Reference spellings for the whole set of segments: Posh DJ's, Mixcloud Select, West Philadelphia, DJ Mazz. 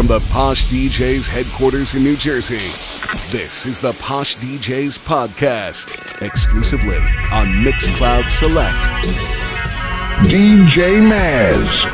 From the Posh DJ's headquarters in New Jersey, this is the Posh DJ's podcast, exclusively on Mixcloud Select. DJ Mazz.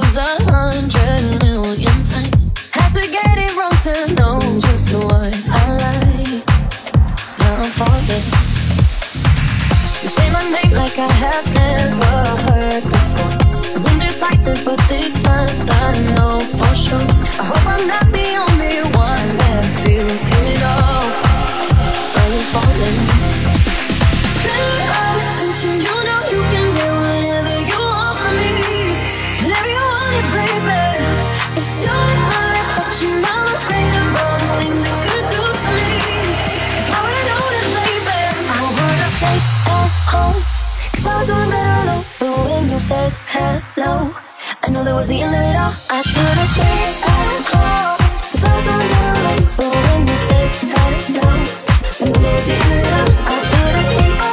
lose 100 million times. Had to get it wrong to know just what I like. Now I'm falling. You say my name like I have never heard before. The wind is slicing, but this time I know for sure. I hope I'm not the only one that feels it all. I'm falling. Send all attention, you know you can get whatever you want from me. Whenever you want it, baby. It's your reflection, I'm afraid of all the things it could do to me. If I would've known it, baby, I would've stayed at home. Cause I was doing better alone. But when you said hello, I knew that was the end of it all. I should've stayed at home. Cause I was doing better alone. But when you said hello, I knew that was the end of it all. I should've stayed at home.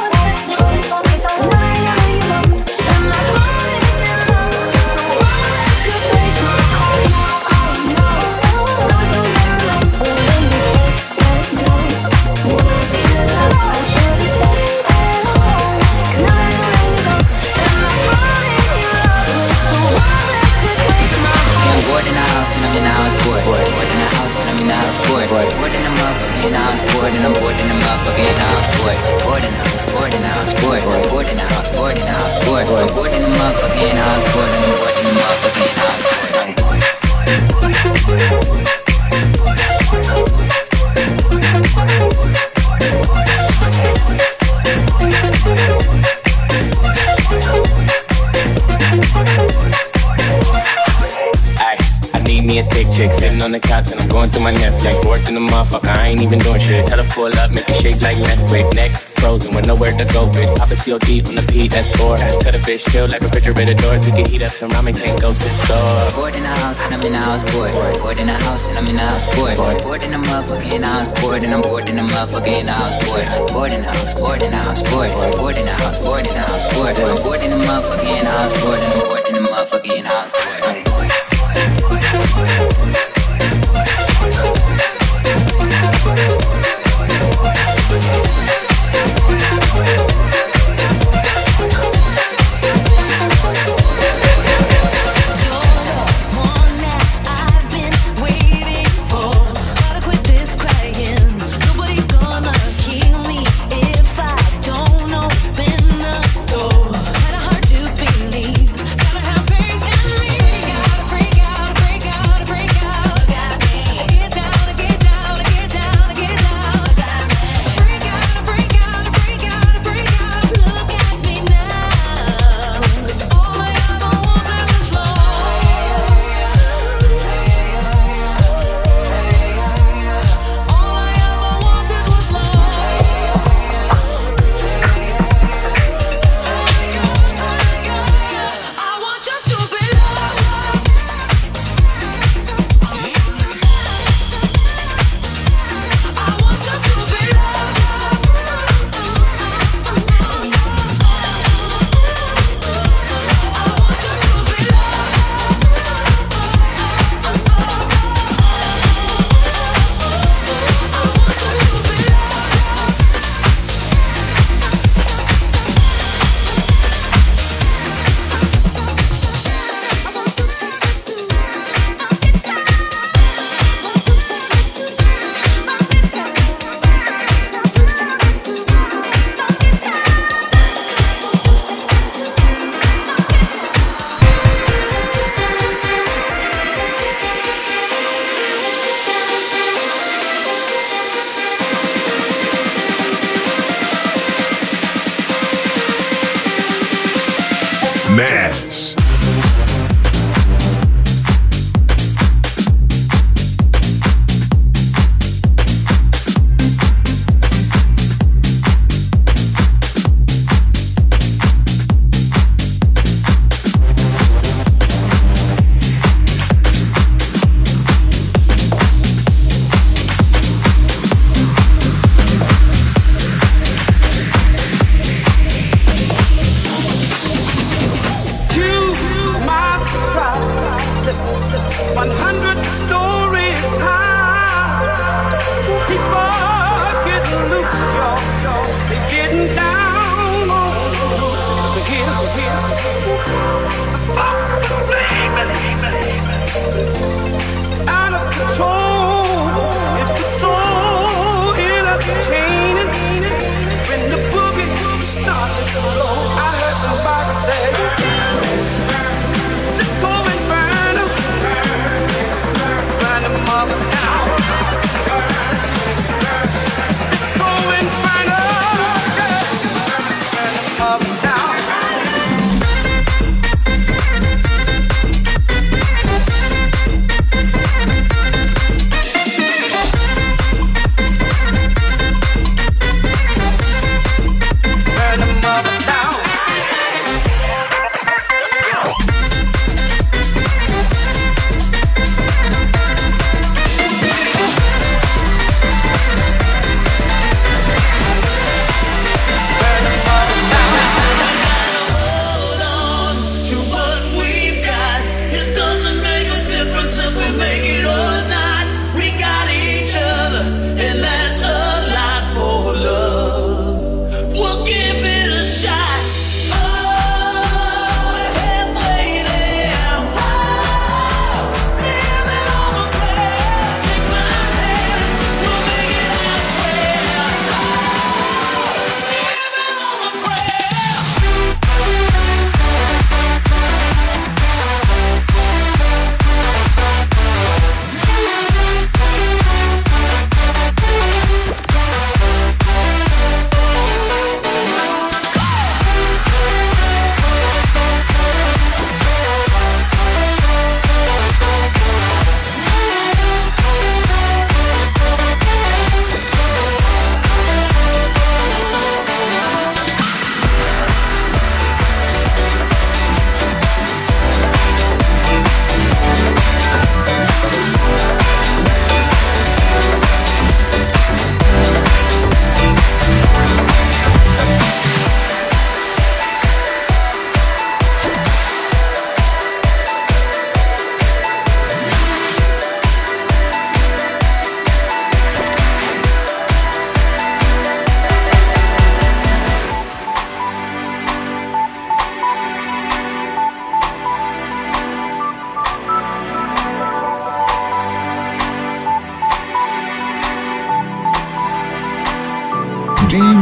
I ain't even doing shit. Tell her pull up, make it shake like Nesquik. Next, frozen with nowhere to go, bitch. Pop a COD on the P, that's 4. Cut a fish, chill like refrigerator doors. We can heat up some ramen, can't go to the store. Bored in the house and I'm in the house, bored. Bored in the house and I'm in the house, bored. Bored in the motherfucking house, bored. And I'm bored in the motherfucking house, bored. Bored in the house, bored in the house, bored. Bored in the house, bored in the house, bored. I'm bored in the motherfucking house, bored. And I'm bored in the motherfucking house, bored.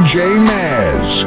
DJ Mazz.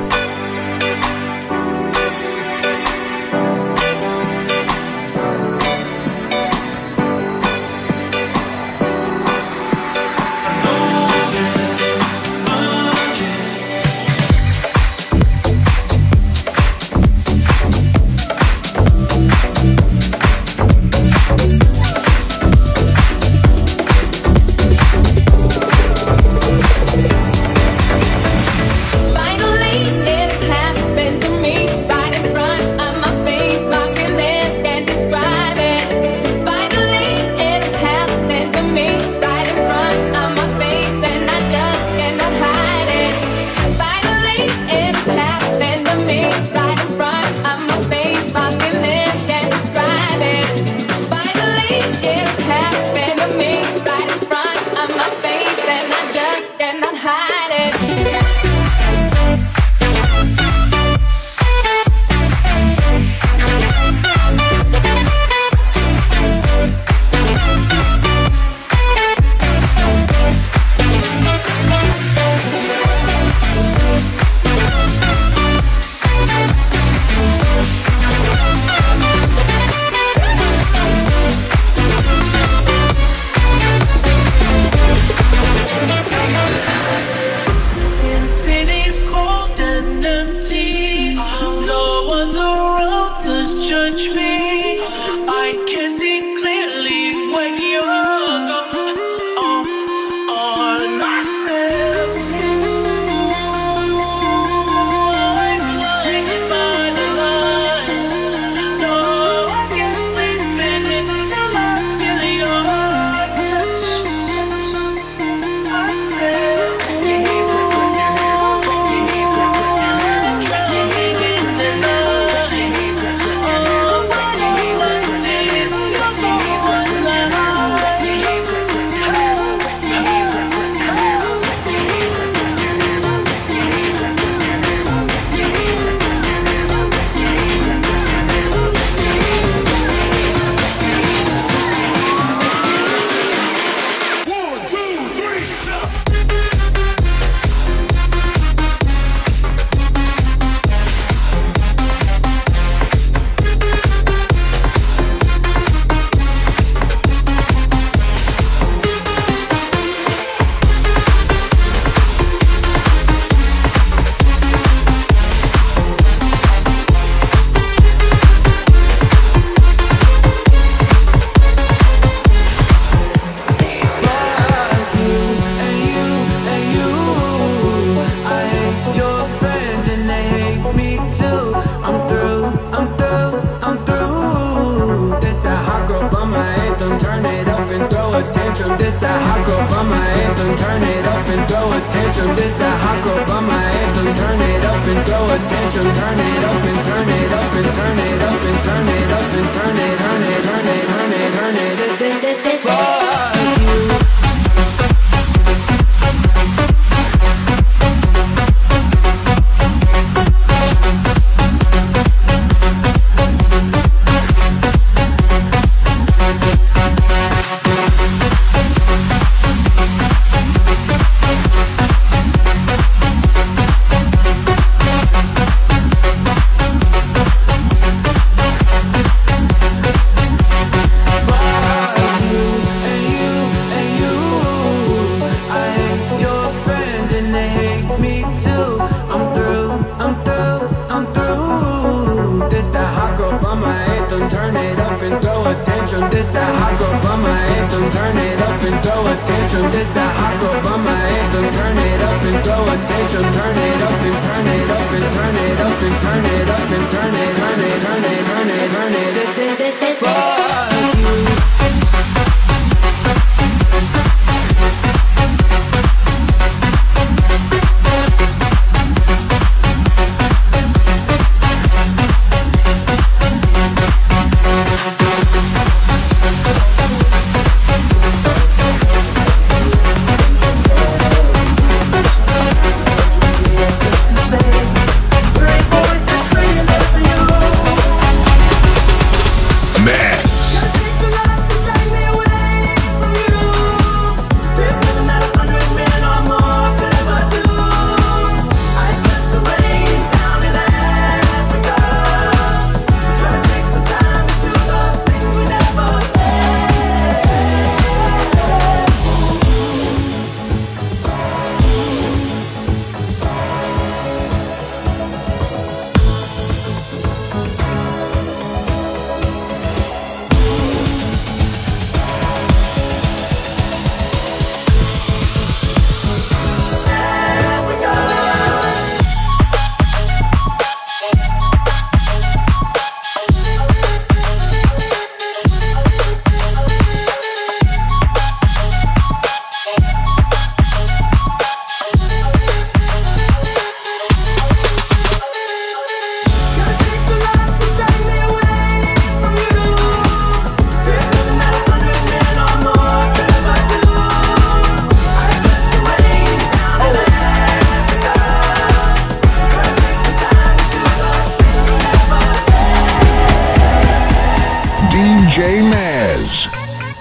DJ Mazz.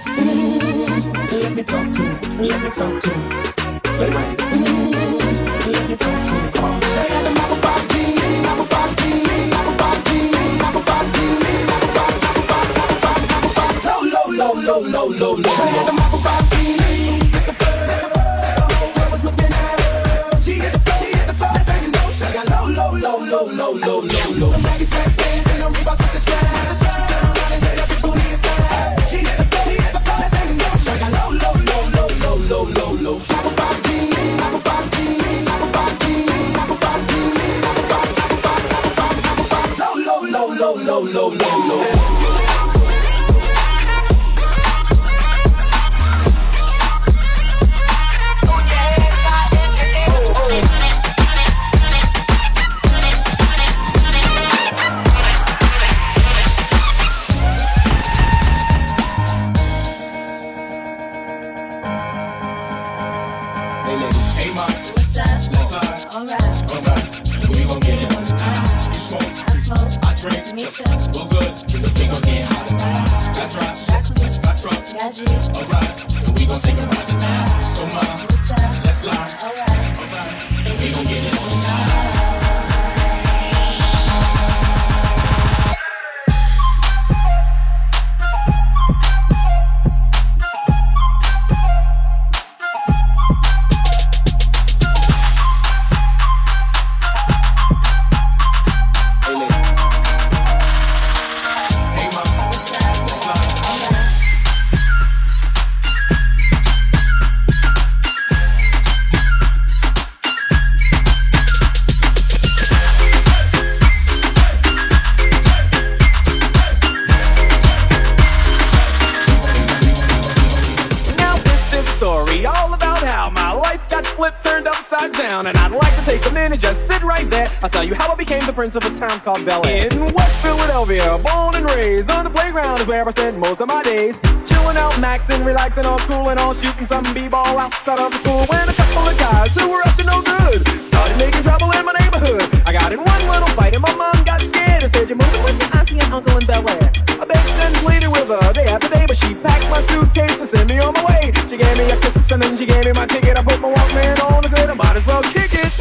Let me talk to you. Let me talk to you. Let me talk to you. Come on. Shake out the mama body. Mama body. Mama body. Mama body. Mama body. Mama body. Low, low, low, low, low, low. Shake out the mama body. Low, low, low, low. The baggy slap bands and the Reeboks with the straps. She turn around and let up your booty inside. She hit the floor, that's ain't no shake. Low, low, low, low, low, low, low, low. Apple body, apple body, apple body, apple body, apple body, apple body, apple body, apple body. Low, low, low, low, low, low, low, low. Of a town called Bel Air. In West Philadelphia, born and raised, on the playground is where I spent most of my days. Chilling out, maxing, relaxing, all cool and all shooting some b-ball outside of the school. When a couple of guys who were up to no good started making trouble in my neighborhood. I got in one little fight and my mom got scared and said, "You're moving with your auntie and uncle in Bel Air." I begged and pleaded with her day after day, but she packed my suitcase and sent me on my way. She gave me a kiss and then she gave me my ticket. I put my Walkman on and said, "I might as well kick it."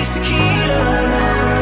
Taste tequila.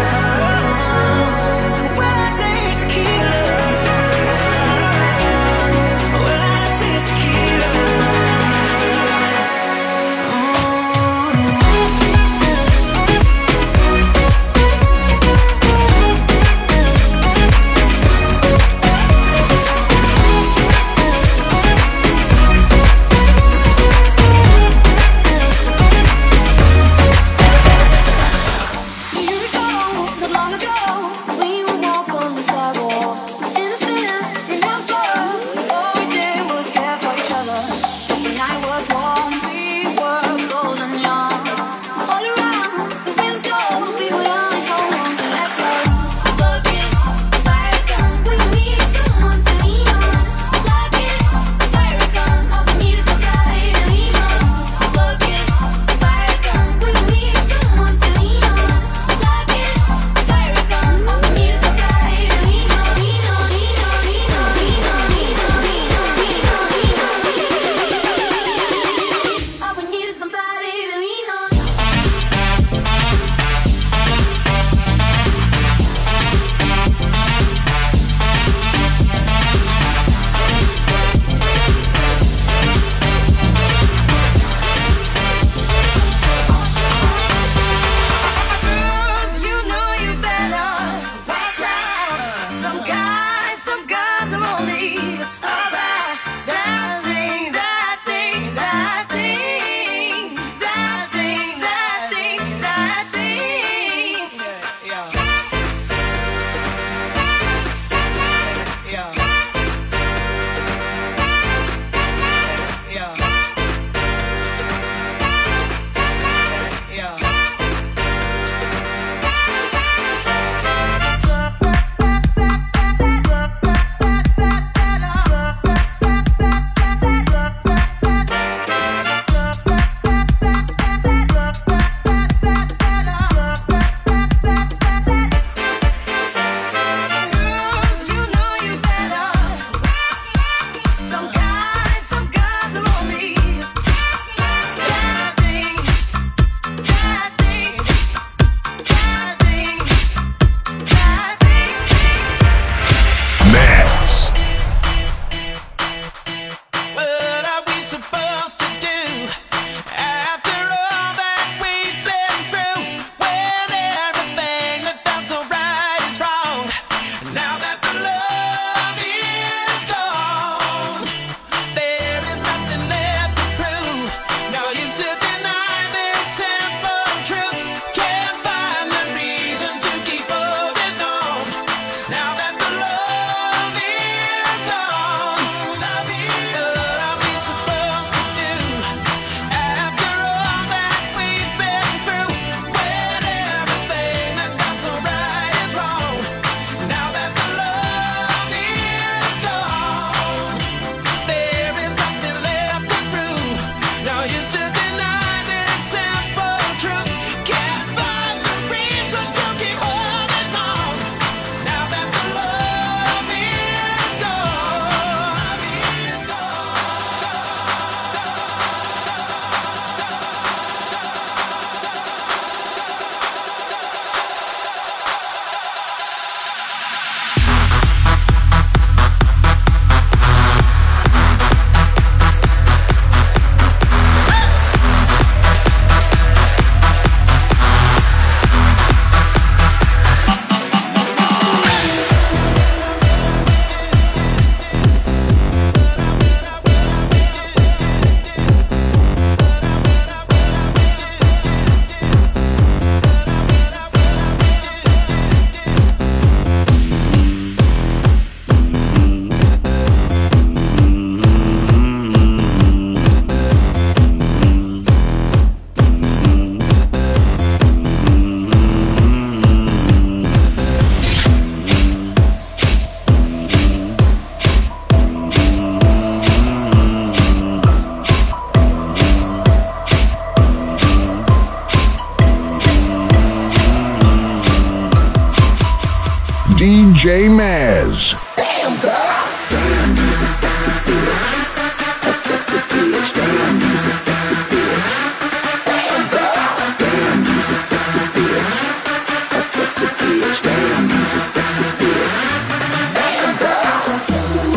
DJ Mazz. Damn, girl. Damn, you's a sexy bitch. A sexy bitch. Damn, you's a sexy bitch. Damn, girl. Damn, you's a sexy bitch. A sexy bitch. Damn, you's a sexy bitch. Damn, girl. Raise them up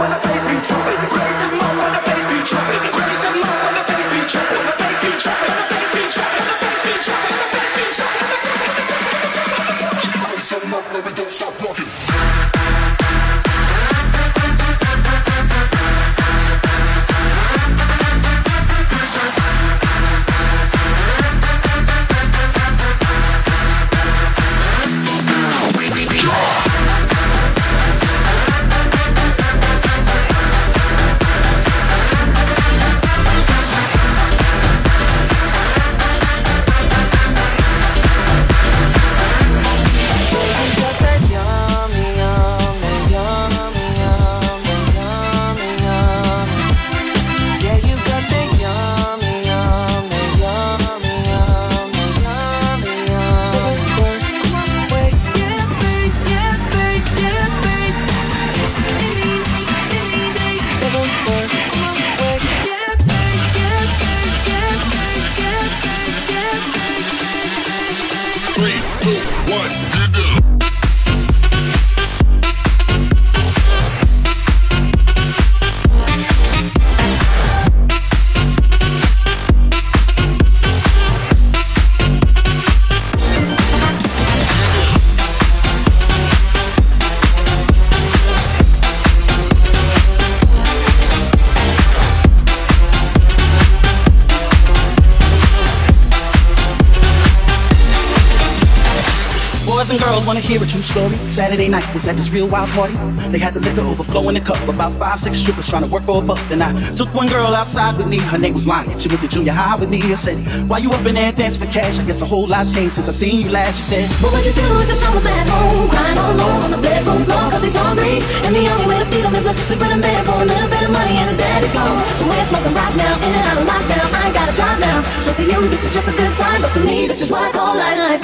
when the bass be jumping. Raise them up when the bass be jumping. Raise them up when the bass be jumping. When the bass be jumping. The bass be jumping. The bass be jumping. The bass be jumping. So long, but we don't stop walking. Boys and girls wanna hear a true story. Saturday night was at this real wild party. They had the liquor overflow in the cup. About 5-6 strippers trying to work for a buck. Then I took one girl outside with me. Her name was Lonnie. She went to junior high with me. I said, why you up in there dancing for cash? I guess a whole lot's changed since I seen you last. She said, what would you do if the son was at home, crying all alone on the bedroom floor, cause he's hungry and the only way to feed him is to sleep in a bed for a little bit of money and his daddy's gone. So we're smoking rock now, in and out of lockdown. I ain't gotta drive now. So for you, this is just a good time, but for me, this is what I call light night.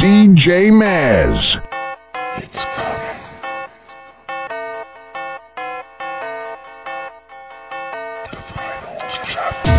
DJ Mazz. It's coming. The final chapter.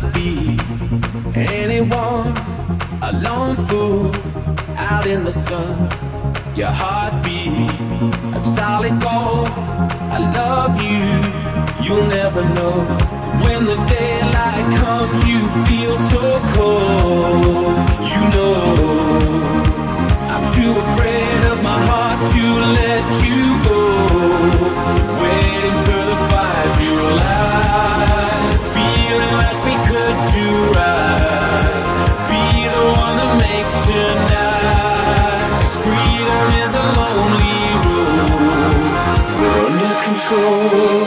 might be anyone, a lone fool out in the sun. Your heartbeat of solid gold. I love you, you'll never know. When the daylight comes, you feel so cold. You know I'm too afraid of my heart to let you go. Waiting for the fires you light, feeling like we could do right. Be the one that makes tonight. 'Cause freedom is a lonely road. We're under control.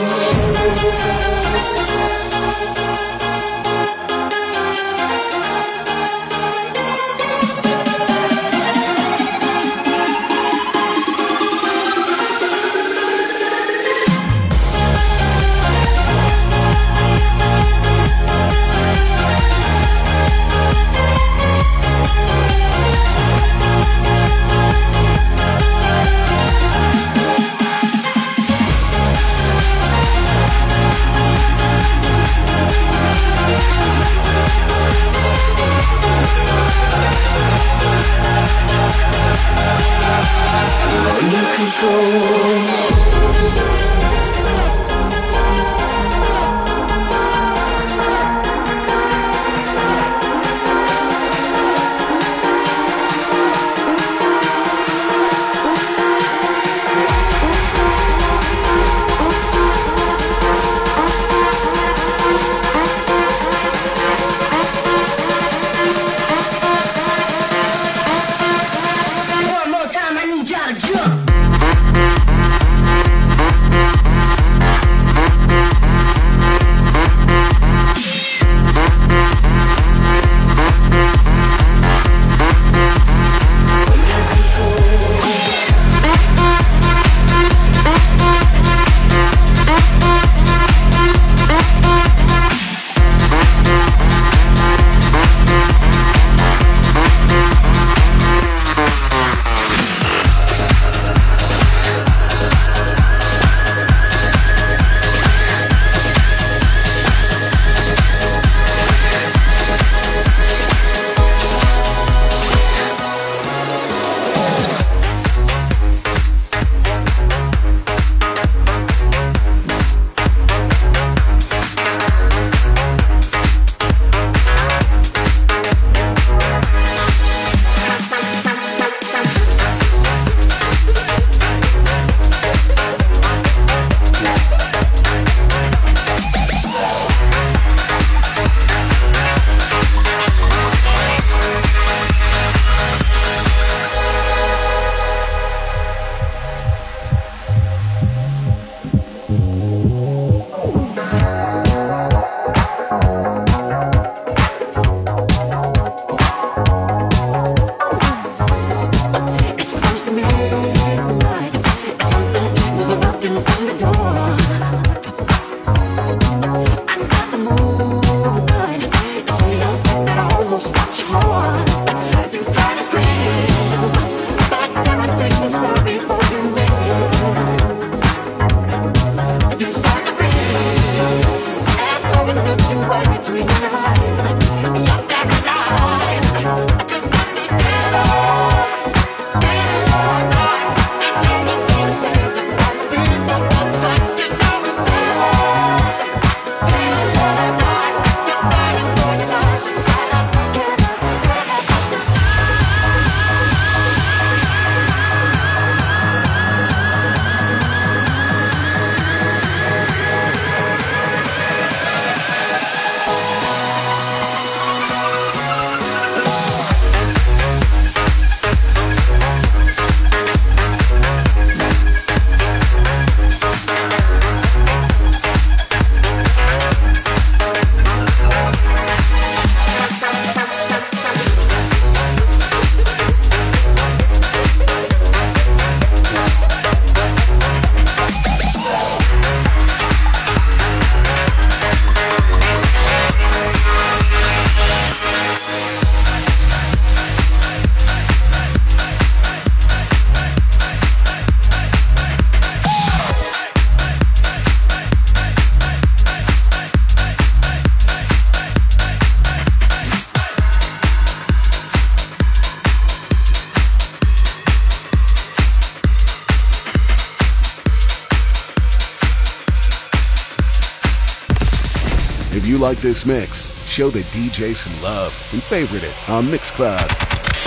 If you like this mix, show the DJ some love and favorite it on Mixcloud.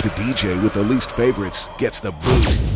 The DJ with the least favorites gets the boot.